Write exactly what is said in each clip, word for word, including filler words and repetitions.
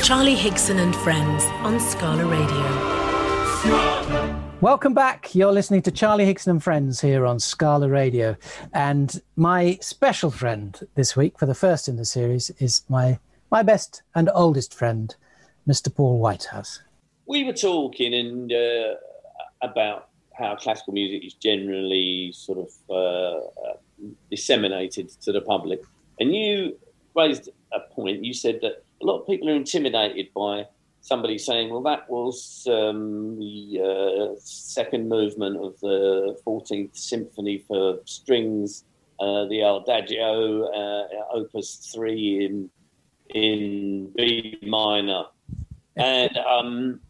Charlie Higson and Friends on Scala Radio. Welcome back. You're listening to Charlie Higson and Friends here on Scala Radio. And my special friend this week, for the first in the series, is my, my best and oldest friend, Mister Paul Whitehouse. We were talking and uh, about how classical music is generally sort of uh, disseminated to the public. And you raised a point. You said that a lot of people are intimidated by somebody saying, well, that was um, the uh, second movement of the fourteenth Symphony for strings, uh, the Adagio, uh, Opus three in, in B minor. And um,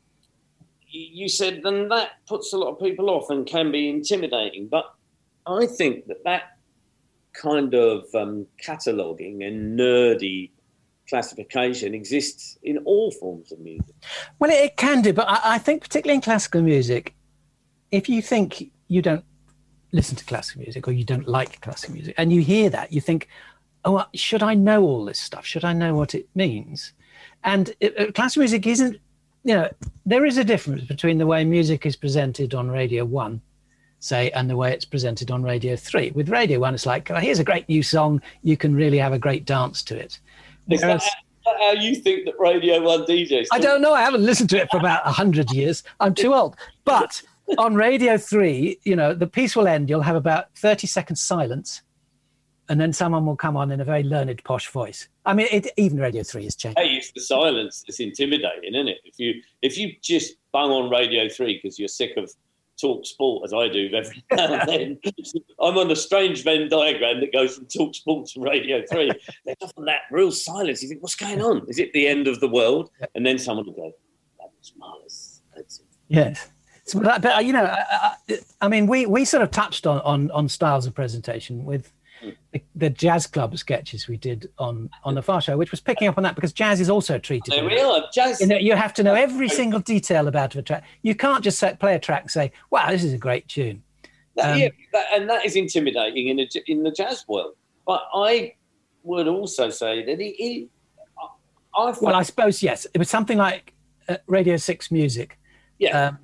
you said then that puts a lot of people off and can be intimidating. But I think that that kind of um, cataloguing and nerdy classification exists in all forms of music. Well, it can do, but I, I think particularly in classical music, if you think you don't listen to classical music or you don't like classical music and you hear that, you think, oh, should I know all this stuff? Should I know what it means? And it, uh, classical music isn't, you know, there is a difference between the way music is presented on Radio One, say, and the way it's presented on Radio Three. With Radio One, it's like, oh, here's a great new song. You can really have a great dance to it. Is that, is that how you think that Radio One D Js? I don't know. I haven't listened to it for about one hundred years. I'm too old. But on Radio Three, you know, the piece will end. You'll have about thirty seconds silence. And then someone will come on in a very learned, posh voice. I mean, it, even Radio Three is changing. Hey, it's the silence that's intimidating, isn't it? If you if you just bang on Radio Three because you're sick of Talk Sport, as I do every now and then. I'm on a strange Venn diagram that goes from Talk Sport to Radio Three. There's often that real silence. You think, what's going on? Is it the end of the world? And then someone will go, that was marvellous. Yes. So, but, but, you know, I, I, I mean, we, we sort of touched on, on, on styles of presentation with The, the jazz club sketches we did on, on the Fast Show, which was picking up on that because jazz is also treated. There we are, jazz. You know, you have to know every single detail about a track. You can't just set, play a track and say, wow, this is a great tune. That, um, yeah, that, and that is intimidating in, a, in the jazz world. But I would also say that it is... Well, I suppose, yes. It was something like uh, Radio six Music. Yeah. Um,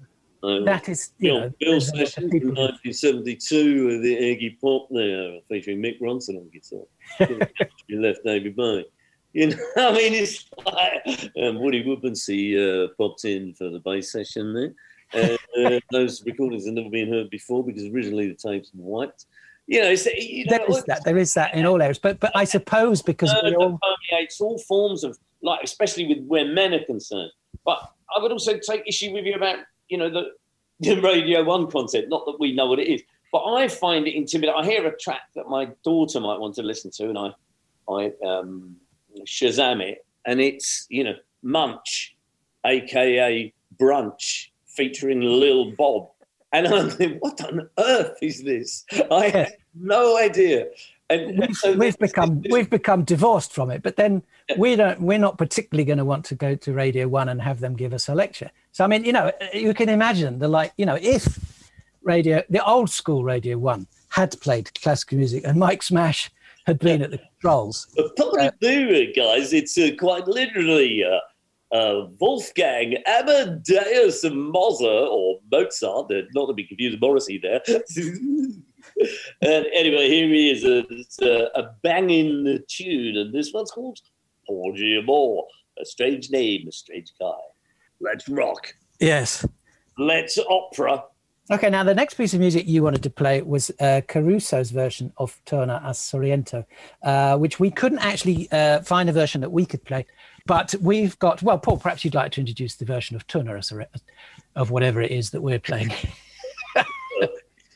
Um, that is, you Bill, know, Bill Sessions from nineteen seventy-two with the Iggy Pop now, featuring Mick Ronson on guitar. You left Navy by. You know, I mean, it's like um, Woody Woodmansey uh, popped in for the bass session there. And, uh, those recordings had never been heard before because originally the tapes were wiped. You know, it's, you know there is that. There is that in all areas, but but I suppose because we all permeates all forms of like, especially with where men are concerned. But I would also take issue with you about, you know, the, the Radio One concept, not that we know what it is, but I find it intimidating. I hear a track that my daughter might want to listen to and I I um, Shazam it, and it's, you know, Munch, a k a. Brunch, featuring Lil Bob. And I'm thinking, what on earth is this? I have no idea. And we've, so we've become we've become divorced from it, but then we don't. We're not particularly going to want to go to Radio One and have them give us a lecture. So I mean, you know, you can imagine the like. You know, if radio, the old school Radio One had played classical music and Mike Smash had been at the controls. But part uh, of it, guys, it's uh, quite literally uh, uh, Wolfgang Amadeus Mozart or Mozart. Not to be confused with Morrissey there. And anyway, here he is, a, it's a, a banging tune, and this one's called Paul Giamore, a strange name, a strange guy. Let's rock. Yes. Let's opera. Okay, now the next piece of music you wanted to play was uh, Caruso's version of Torna a Surriento, uh, which we couldn't actually uh, find a version that we could play, but we've got, well, Paul, perhaps you'd like to introduce the version of Torna a Surriento, of whatever it is that we're playing.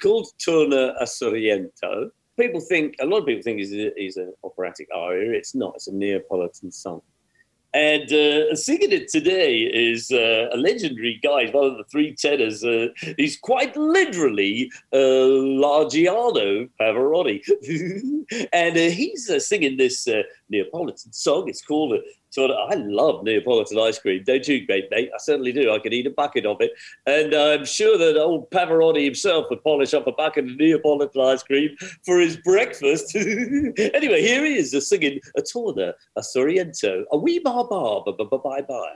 Called Torna a Surriento. People think, a lot of people think it's, a, it's an operatic aria. It's not. It's a Neapolitan song. And uh, singing it today is uh, a legendary guy, one of the three tenors. Uh, he's quite literally uh, Luciano Pavarotti. And uh, he's uh, singing this uh, Neapolitan song. It's called a Torna. I love Neapolitan ice cream. Don't you, mate, mate? I certainly do. I could eat a bucket of it. And I'm sure that old Pavarotti himself would polish up a bucket of Neapolitan ice cream for his breakfast. Anyway, here he is singing a Torna a Surriento. A wee ba ba ba ba bye bye.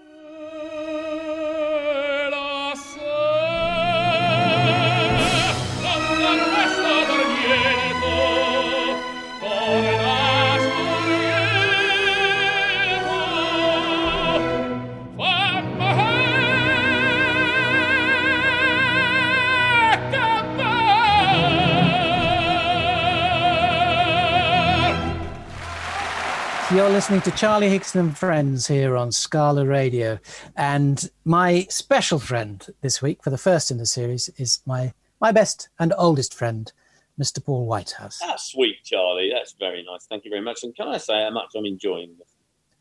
You're listening to Charlie Higson and Friends here on Scala Radio. And my special friend this week, for the first in the series, is my, my best and oldest friend, Mister Paul Whitehouse. That's sweet, Charlie. That's very nice. Thank you very much. And can I say how much I'm enjoying this?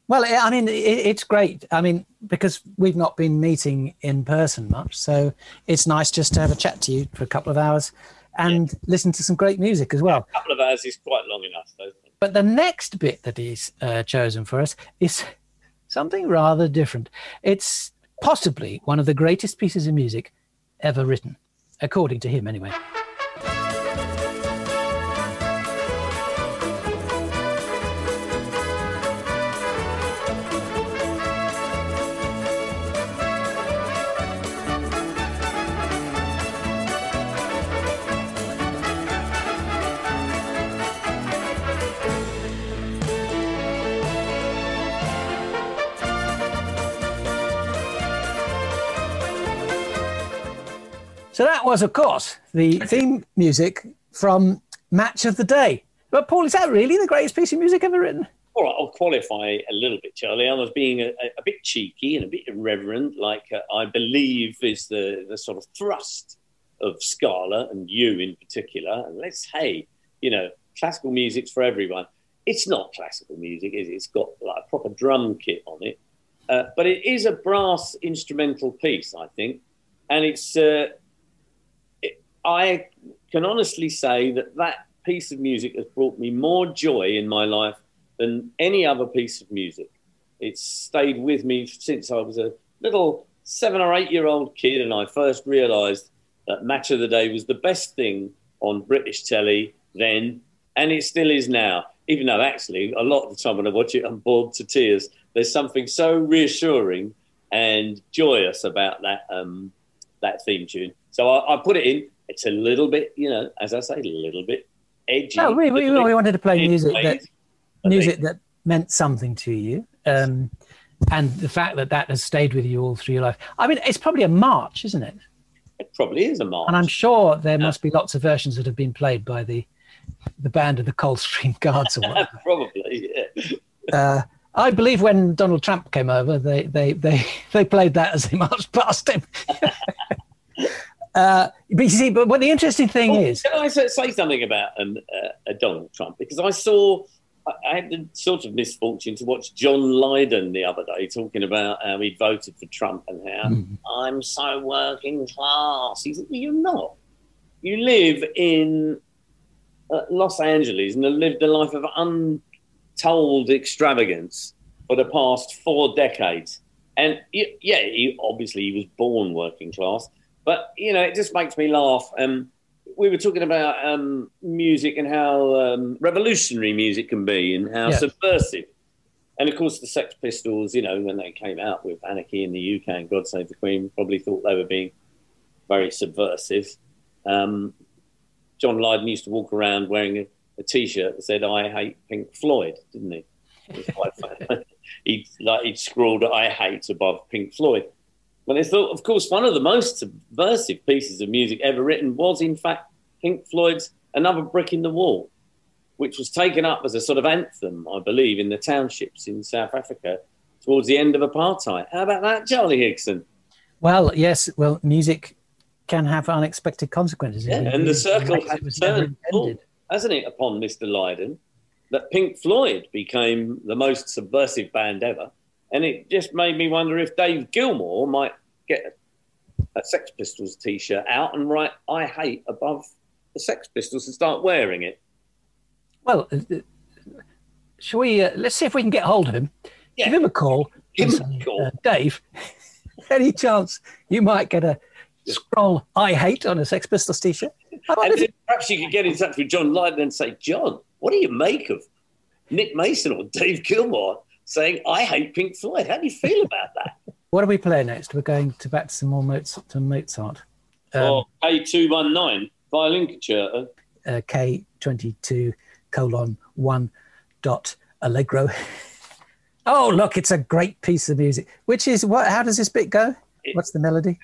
Well, I mean, it's great. I mean, because we've not been meeting in person much, so it's nice just to have a chat to you for a couple of hours and yeah. listen to some great music as well. A couple of hours is quite long enough, though. But the next bit that he's uh, chosen for us is something rather different. It's possibly one of the greatest pieces of music ever written, according to him anyway. So that was, of course, the theme music from Match of the Day. But, Paul, is that really the greatest piece of music ever written? All right, I'll qualify a little bit, Charlie. I was being a, a bit cheeky and a bit irreverent, like uh, I believe is the, the sort of thrust of Scala and you in particular. And let's, hey, you know, classical music's for everyone. It's not classical music, is it? It's got like a proper drum kit on it. Uh, but it is a brass instrumental piece, I think. And it's... Uh, I can honestly say that that piece of music has brought me more joy in my life than any other piece of music. It's stayed with me since I was a little seven or eight-year-old kid, and I first realised that Match of the Day was the best thing on British telly then, and it still is now, even though actually a lot of the time when I watch it, I'm bored to tears. There's something so reassuring and joyous about that, um, that theme tune. So I, I put it in. It's a little bit, you know, as I say, a little bit edgy. No, we, we, we wanted to play music that, music that meant something to you. Um, and the fact that that has stayed with you all through your life. I mean, it's probably a march, isn't it? It probably is a march. And I'm sure there yeah. must be lots of versions that have been played by the the band of the Coldstream Guards or whatever. Probably, yeah. Uh, I believe when Donald Trump came over, they, they, they, they played that as they marched past him. Uh, but you see, but what the interesting thing oh, is, can I say something about um, uh, Donald Trump? Because I saw, I, I had the sort of misfortune to watch John Lydon the other day talking about how he voted for Trump and how mm. I'm so working class. He said, well, you're not. You live in uh, Los Angeles and have lived a life of untold extravagance for the past four decades. And he, yeah, he, obviously he was born working class. But, you know, it just makes me laugh. Um, we were talking about um, music and how um, revolutionary music can be and how yeah. subversive. And, of course, the Sex Pistols, you know, when they came out with Anarchy in the U K and God Save the Queen, probably thought they were being very subversive. Um, John Lydon used to walk around wearing a, a T-shirt that said, I hate Pink Floyd, didn't he? It was quite funny. He'd, like, he'd scrawled, I hate, above Pink Floyd. Well, they thought, of course, one of the most subversive pieces of music ever written was, in fact, Pink Floyd's Another Brick in the Wall, which was taken up as a sort of anthem, I believe, in the townships in South Africa towards the end of apartheid. How about that, Charlie Higson? Well, yes, well, music can have unexpected consequences. Yeah, and the circle has turned, full, hasn't it, upon Mister Lydon, that Pink Floyd became the most subversive band ever. And it just made me wonder if Dave Gilmour might get a, a Sex Pistols T-shirt out and write I hate above the Sex Pistols and start wearing it. Well, Shall we? Uh, let's see if we can get hold of him. Yeah. Give him a call. Give him a call. Uh, Dave, any chance you might get a scroll I hate on a Sex Pistols t-shirt? Perhaps you could get in touch with John Lydon and say, John, what do you make of Nick Mason or Dave Gilmour saying, I hate Pink Floyd? How do you feel about that? What are we playing next? We're going to back to some more Mozart. To Mozart. Um, or K two nineteen, violin concerto. Uh, K twenty-two colon one dot allegro. Oh, look, it's a great piece of music. Which is, what? How does this bit go? What's the melody?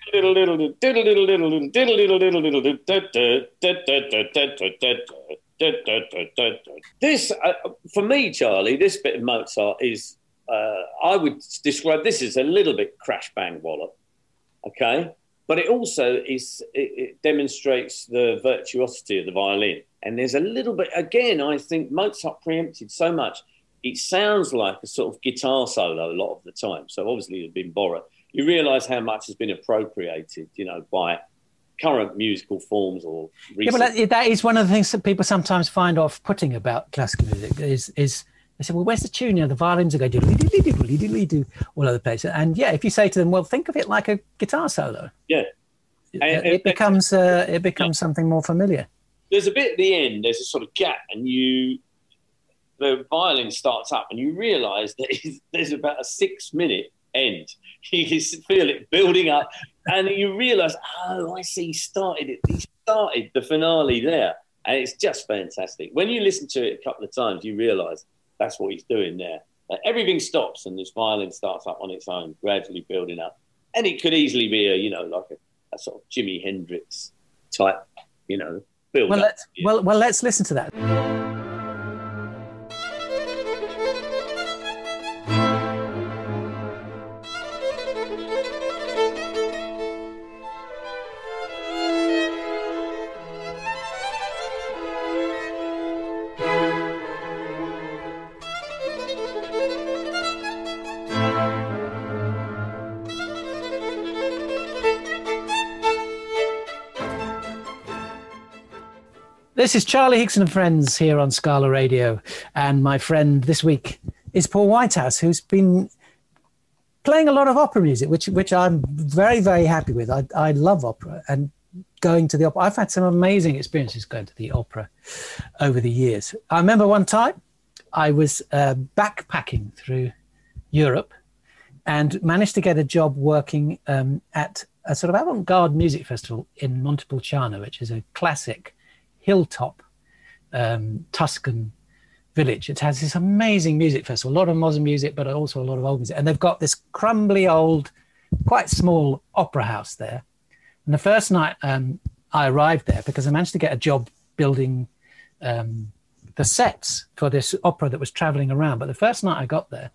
This, uh, for me, Charlie, this bit of Mozart is, uh, I would describe this as a little bit crash bang wallop, okay? But it also is, it, it demonstrates the virtuosity of the violin. And there's a little bit, again, I think Mozart preempted so much. It sounds like a sort of guitar solo a lot of the time. So obviously it had been borrowed. You realise how much has been appropriated, you know, by current musical forms or recent. Yeah, but that, that is one of the things that people sometimes find off-putting about classical music is, is they say, well, where's the tune? You know, the violins are going do all over the place. And, yeah, if you say to them, well, think of it like a guitar solo. Yeah. It, and, it becomes, uh, it becomes something more familiar. There's a bit at the end, there's a sort of gap, and you the violin starts up and you realise that there's about a six-minute end. You can feel it building up and you realise, oh, I see, he started it. He started the finale there. And it's just fantastic. When you listen to it a couple of times, you realise that's what he's doing there. Like, everything stops and this violin starts up on its own, gradually building up. And it could easily be a, you know, like a, a sort of Jimi Hendrix type, you know, build well, up. Let's, yeah. well, well, let's listen to that. This is Charlie Higson and Friends here on Scala Radio, and my friend this week is Paul Whitehouse, who's been playing a lot of opera music, which which I'm very, very happy with. I, I love opera and going to the opera. I've had some amazing experiences going to the opera over the years. I remember one time I was uh, backpacking through Europe and managed to get a job working um, at a sort of avant-garde music festival in Montepulciano, which is a classic hilltop um, Tuscan village. It has this amazing music festival, a lot of modern music, but also a lot of old music. And they've got this crumbly old, quite small opera house there. And the first night um, I arrived there because I managed to get a job building um, the sets for this opera that was traveling around. But the first night I got there,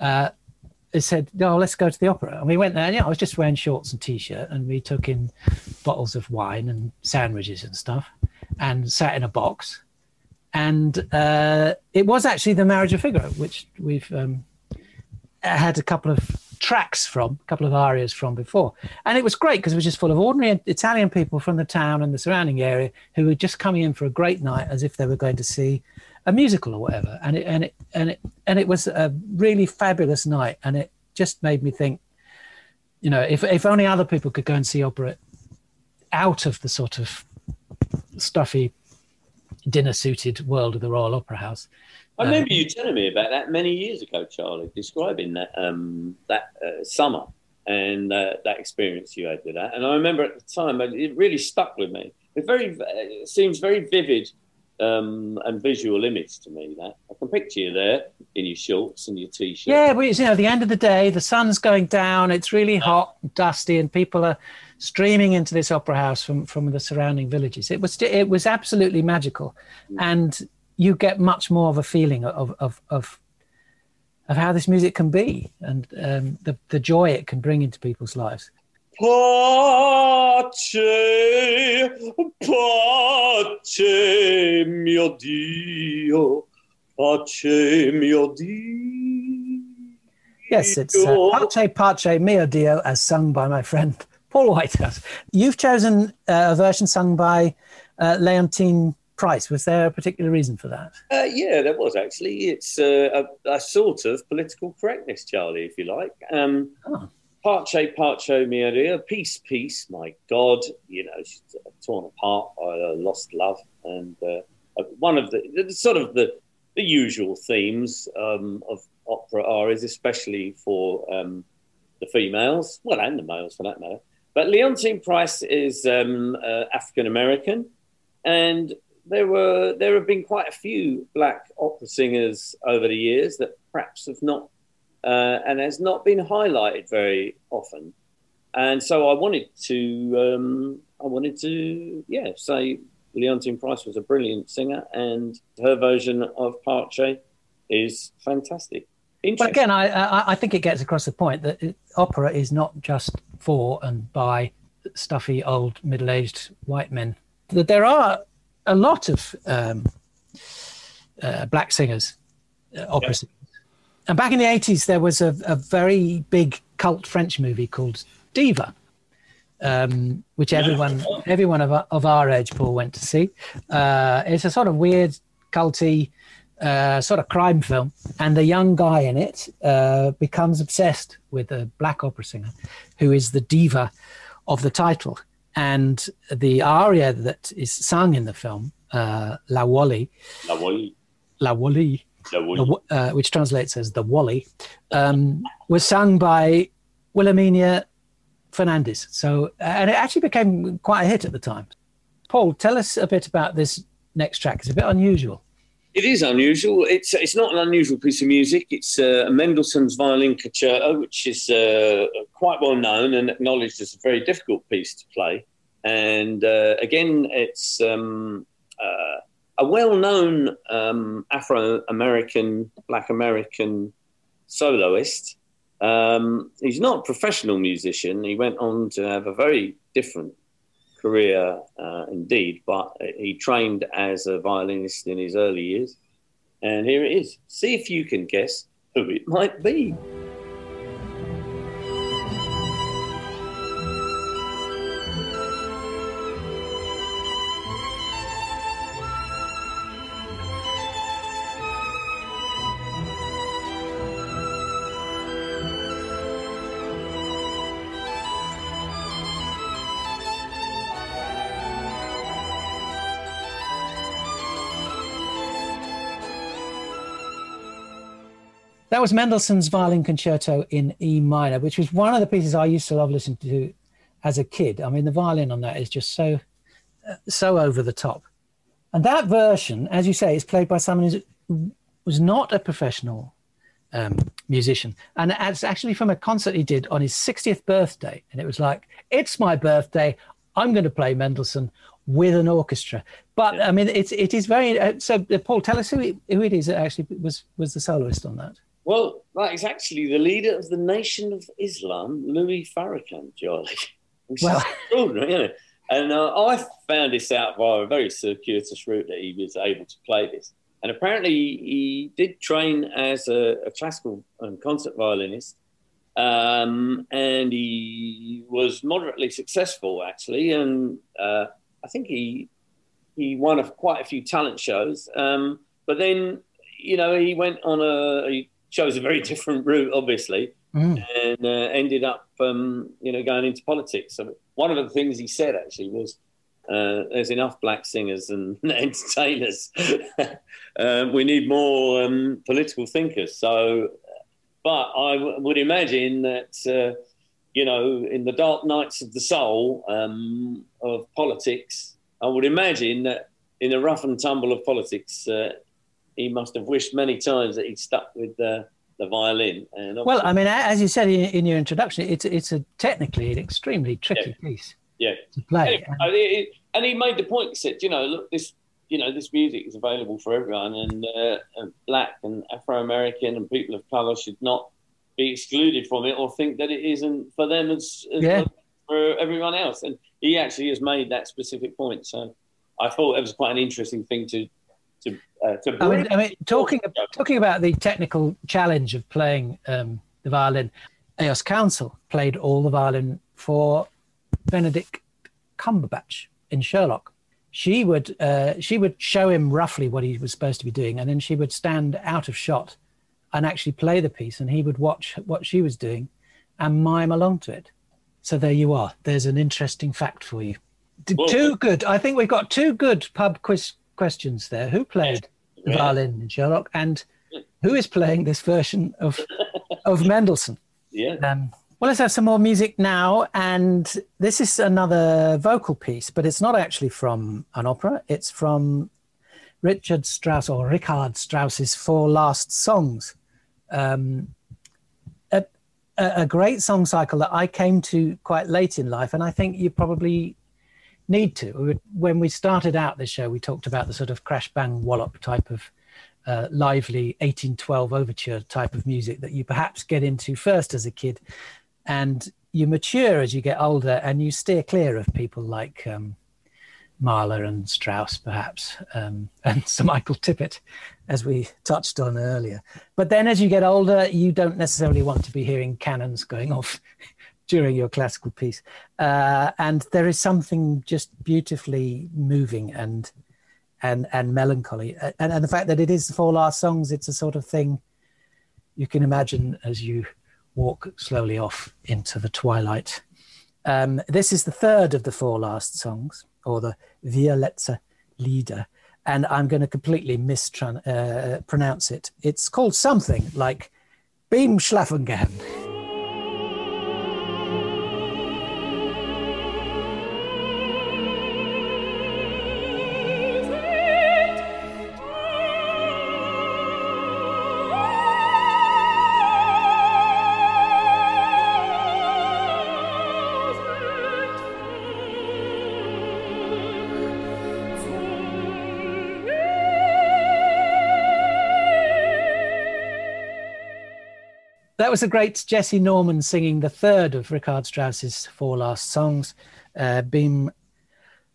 uh, they said, oh, let's go to the opera. And we went there, and yeah, I was just wearing shorts and T-shirt, and we took in bottles of wine and sandwiches and stuff, and sat in a box, and uh, it was actually the Marriage of Figaro, which we've um, had a couple of tracks from, a couple of arias from before. And it was great because it was just full of ordinary Italian people from the town and the surrounding area who were just coming in for a great night as if they were going to see a musical or whatever. And it, and it, and it, and it was a really fabulous night. And it just made me think, you know, if, if only other people could go and see opera out of the sort of stuffy, dinner-suited world of the Royal Opera House. I remember um, you telling me about that many years ago, Charlie, describing that um, that uh, summer and uh, that experience you had with that. And I remember at the time, it really stuck with me. It very it seems very vivid um, and visual image to me. That I can picture you there in your shorts and your T-shirt. Yeah, but it's, you know, the end of the day, the sun's going down, it's really hot and dusty, and people are streaming into this opera house from, from the surrounding villages. It was it was absolutely magical. Mm. And you get much more of a feeling of of of, of how this music can be and um, the, the joy it can bring into people's lives. Pace, pace mio Dio, pace mio Dio. Yes, it's uh, Pace, Pace mio Dio, as sung by my friend Paul Whitehouse. You've chosen uh, a version sung by uh, Leontyne Price. Was there a particular reason for that? Uh, yeah, there was actually. It's uh, a, a sort of political correctness, Charlie, if you like. Um, oh. Parche, parcho, mia ria, peace, peace, my God. You know, she's torn apart by a lost love. And uh, one of the, the sort of the, the usual themes um, of opera are is especially for um, the females, well, and the males for that matter. But Leontine Price is um, uh, African-American, and there were there have been quite a few black opera singers over the years that perhaps have not, uh, and has not been highlighted very often. And so I wanted to, um, I wanted to, yeah, say Leontine Price was a brilliant singer, and her version of Parche is fantastic. But again, I, I I think it gets across the point that it, opera is not just for and by stuffy old middle-aged white men. That there are a lot of um, uh, black singers, uh, opera yeah. singers. And back in the eighties, there was a, a very big cult French movie called Diva, um, which everyone yeah. everyone of our, of our age, Paul, went to see. Uh, it's a sort of weird, culty. Uh, sort of crime film, and the young guy in it uh, becomes obsessed with a black opera singer who is the diva of the title. And the aria that is sung in the film, uh, La Wally, La Wally, La Wally, La Wally. The, uh, which translates as the Wally, um, was sung by Wilhelmina Fernandez. So, and it actually became quite a hit at the time. Paul, tell us a bit about this next track. It's a bit unusual. It is unusual. It's it's not an unusual piece of music. It's uh, Mendelssohn's Violin Concerto, which is uh, quite well known and acknowledged as a very difficult piece to play. And uh, again, it's um, uh, a well-known um, Afro-American, Black American soloist. Um, he's not a professional musician. He went on to have a very different career uh, indeed, but he trained as a violinist in his early years. And here it is. See if you can guess who it might be. That was Mendelssohn's Violin Concerto in E minor, which was one of the pieces I used to love listening to as a kid. I mean, the violin on that is just so, so over the top. And that version, as you say, is played by someone who was not a professional um, musician. And it's actually from a concert he did on his sixtieth birthday. And it was like, it's my birthday. I'm going to play Mendelssohn with an orchestra. But I mean, it's, it is very... Uh, so, uh, Paul, tell us who it, who it is that actually was, was the soloist on that. Well, that is actually the leader of the Nation of Islam, Louis Farrakhan, Charlie. Which well, is extraordinary, isn't it? And uh, I found this out via a very circuitous route that he was able to play this. And apparently he did train as a, a classical and concert violinist. Um, and he was moderately successful, actually. And uh, I think he he won a, quite a few talent shows. Um, but then, you know, he went on a... a chose a very different route, obviously, mm. and uh, ended up, um, you know, going into politics. So one of the things he said, actually, was uh, there's enough black singers and entertainers. um, we need more um, political thinkers. So, but I w- would imagine that, uh, you know, in the dark nights of the soul um, of politics, I would imagine that in the rough and tumble of politics, uh, he must have wished many times that he'd stuck with the, the violin. And well, I mean, as you said in, in your introduction, it's it's a technically an extremely tricky yeah. piece yeah. to play. Anyway, and he made the point. He said, you know, look, this, you know, this music is available for everyone, and, uh, and black and Afro-American and people of colour should not be excluded from it or think that it isn't for them as, as yeah. well for everyone else. And he actually has made that specific point. So I thought it was quite an interesting thing to. To, uh, to I, mean, I mean, talking talking about the technical challenge of playing um, the violin, Eos Council played all the violin for Benedict Cumberbatch in Sherlock, she would uh, she would show him roughly what he was supposed to be doing, and then she would stand out of shot and actually play the piece, and he would watch what she was doing and mime along to it. So there you are. There's an interesting fact for you. Well, two good. I think we've got two good pub quiz questions there. Who played the violin in Sherlock, and who is playing this version of of Mendelssohn? Yeah. Um, well, let's have some more music now. And this is another vocal piece, but it's not actually from an opera. It's from Richard Strauss, or Richard Strauss's Four Last Songs. Um, a, a great song cycle that I came to quite late in life. And I think you probably need to. When we started out this show, we talked about the sort of crash, bang, wallop type of Uh, lively eighteen twelve overture type of music that you perhaps get into first as a kid, and you mature as you get older and you steer clear of people like um, Mahler and Strauss perhaps, um, and Sir Michael Tippett, as we touched on earlier. But then as you get older, you don't necessarily want to be hearing cannons going off during your classical piece, uh, and there is something just beautifully moving and And, and melancholy. And, and the fact that it is the Four Last Songs, it's a sort of thing you can imagine as you walk slowly off into the twilight. Um, this is the third of the Four Last Songs, or the Vier letzte Lieder. And I'm going to completely mistran- uh, pronounce it. It's called something like Beim Schlafengehen. That was the great Jessye Norman singing the third of Richard Strauss's Four Last Songs, uh, Beim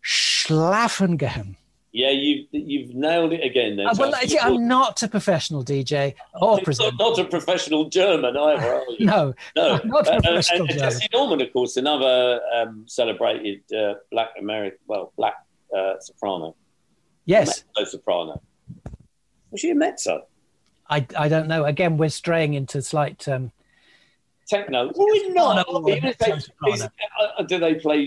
Schlafengehen. Yeah, you've, you've nailed it again then. Uh, well, yeah, I'm not a professional D J or presenter. Not, not a professional German either, are you? no, no, I'm not a professional uh, and, and German. Jessye Norman, of course, another um, celebrated uh, black American, well, black uh, soprano. Yes. Mezzo soprano. Was she a mezzo? I, I don't know. Again, we're straying into slight um, techno. Well, we're not. Oh, no, they, is, do they play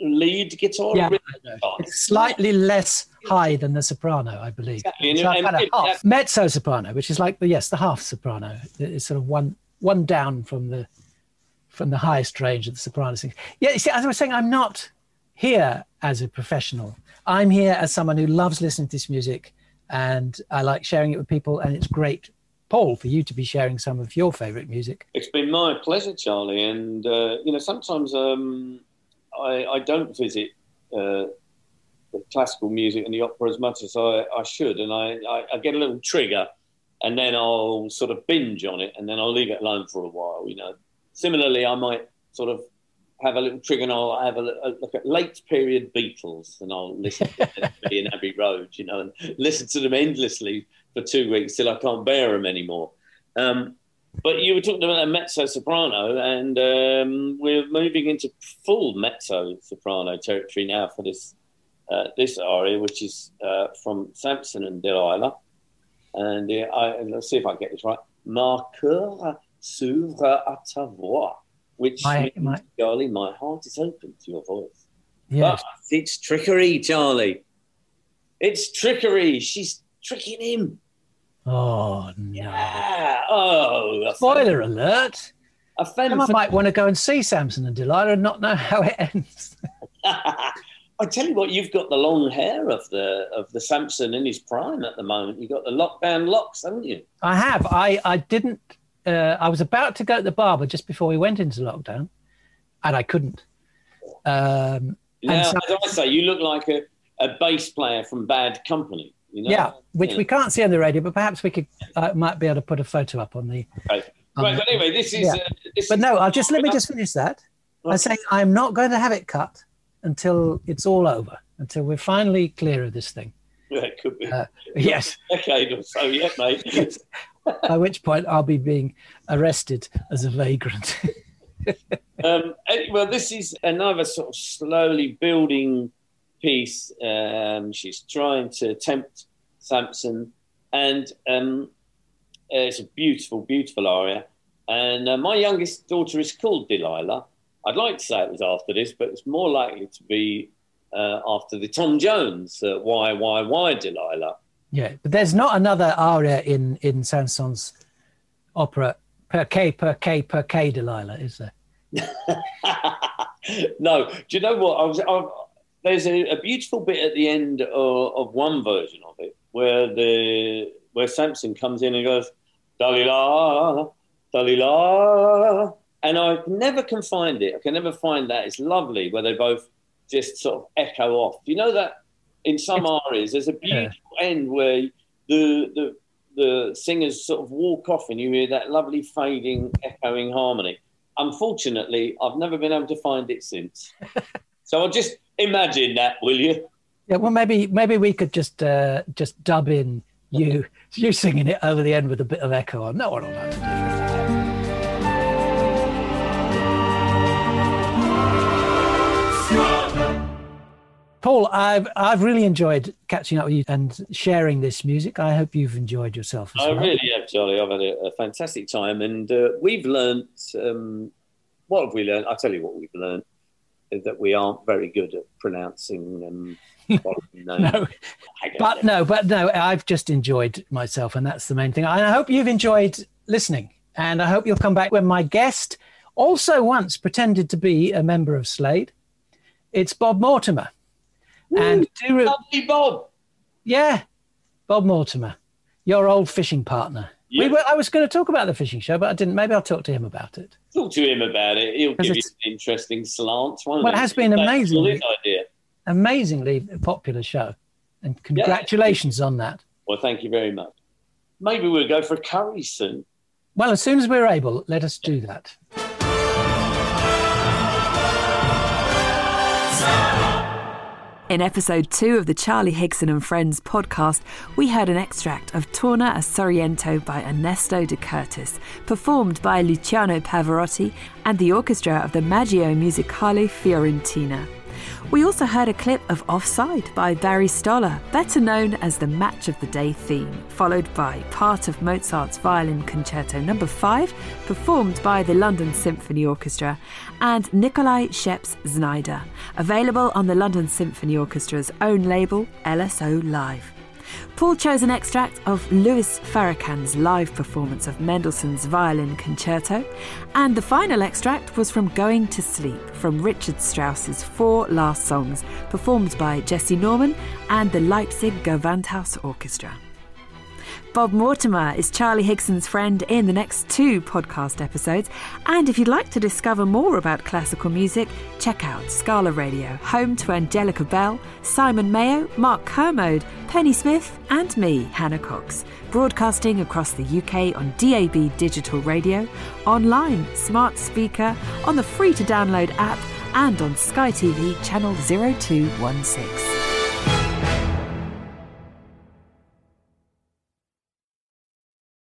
lead guitar? Yeah, or guitar? It's slightly less high than the soprano, I believe. Exactly. So and, and, and, half, yeah. Mezzo soprano, which is like the yes, the half soprano. It's sort of one one down from the from the highest range of the soprano sings. Yeah, you see, as I was saying, I'm not here as a professional. I'm here as someone who loves listening to this music. And I like sharing it with people, and it's great, Paul, for you to be sharing some of your favourite music. It's been my pleasure, Charlie. And uh, you know, sometimes um, I, I don't visit uh, the classical music and the opera as much as I, I should, and I, I, I get a little trigger, and then I'll sort of binge on it, and then I'll leave it alone for a while. You know, similarly, I might sort of have a little trigger, and I'll have a, a look at late period Beatles, and I'll listen to Be in Abbey Road, you know, and listen to them endlessly for two weeks till I can't bear them anymore. Um, but you were talking about a mezzo-soprano, and um, we're moving into full mezzo-soprano territory now for this uh, this aria, which is uh, from Samson and Delilah. And uh, I, let's see if I get this right. Ma cœur s'ouvre à ta voix. Which, my, my, Charlie, my heart is open to your voice. Yes. But it's trickery, Charlie. It's trickery. She's tricking him. Oh, no. Yeah. Oh, spoiler offense. Alert. Offense. I might want to go and see Samson and Delilah and not know how it ends. I tell you what, you've got the long hair of the of the Samson in his prime at the moment. You've got the lockdown locks, haven't you? I have. I, I didn't. Uh, I was about to go to the barber just before we went into lockdown, and I couldn't. Um, now, so, as I say, you look like a, a bass player from Bad Company. You know? Yeah, which yeah. we can't see on the radio, but perhaps we could uh, might be able to put a photo up on the. Right, on right the, but anyway, this is. Yeah. Uh, this but no, I'll just let me just finish that. Right. I say I'm not going to have it cut until it's all over, until we're finally clear of this thing. Yeah, it could be. Uh, yes. A decade or so, yeah, mate. By which point I'll be being arrested as a vagrant. um, well, this is another sort of slowly building piece. Um, she's trying to tempt Samson, and um, it's a beautiful, beautiful aria. And uh, my youngest daughter is called Delilah. I'd like to say it was after this, but it's more likely to be uh, after the Tom Jones, uh, Why, Why, Why, Delilah. Yeah, but there's not another aria in, in Samson's opera, per K, per K, per K, Delilah, is there? No. Do you know what? I was. I, there's a, a beautiful bit at the end of, of one version of it where the where Samson comes in and goes, Delilah, Delilah. And I never can find it. I can never find that. It's lovely where they both just sort of echo off. You know that in some arias, there's a beautiful yeah. end where the, the the singers sort of walk off and you hear that lovely fading, echoing harmony. Unfortunately, I've never been able to find it since. So I'll just imagine that, will you? Yeah. Well, maybe maybe we could just uh, just dub in you you singing it over the end with a bit of echo on. No one will know. Paul, I've I've really enjoyed catching up with you and sharing this music. I hope you've enjoyed yourself as I well. I really have, Charlie. I've had a, a fantastic time, and uh, we've learnt. Um, what have we learnt? I'll tell you what we've learnt: is that we aren't very good at pronouncing um, names. no, but know. no, but no. I've just enjoyed myself, and that's the main thing. I hope you've enjoyed listening, and I hope you'll come back when my guest also once pretended to be a member of Slade. It's Bob Mortimer. And do re- lovely Bob. Yeah, Bob Mortimer, your old fishing partner. Yeah. We were, I was going to talk about the fishing show, but I didn't. Maybe I'll talk to him about it. Talk to him about it. He'll give you an interesting slant. One well, it has been an amazingly, amazingly popular show. And congratulations yeah. on that. Well, thank you very much. Maybe we'll go for a curry soon. Well, as soon as we're able, let us yeah. do that. In episode two of the Charlie Higson and Friends podcast, we heard an extract of Torna a Surriento by Ernesto de Curtis, performed by Luciano Pavarotti and the orchestra of the Maggio Musicale Fiorentina. We also heard a clip of Offside by Barry Stoller, better known as the Match of the Day theme, followed by part of Mozart's Violin Concerto number five, performed by the London Symphony Orchestra, and Nikolai Scheps-Znaider, available on the London Symphony Orchestra's own label, L S O Live. Paul chose an extract of Louis Farrakhan's live performance of Mendelssohn's Violin Concerto, and the final extract was from Going to Sleep from Richard Strauss's Four Last Songs, performed by Jessye Norman and the Leipzig Gewandhaus Orchestra. Bob Mortimer is Charlie Higson's friend in the next two podcast episodes, and if you'd like to discover more about classical music, check out Scala Radio, home to Angelica Bell, Simon Mayo, Mark Kermode, Penny Smith and me, Hannah Cox, broadcasting across the U K on D A B digital radio, online, smart speaker, on the free-to-download app and on Sky T V channel zero two one six.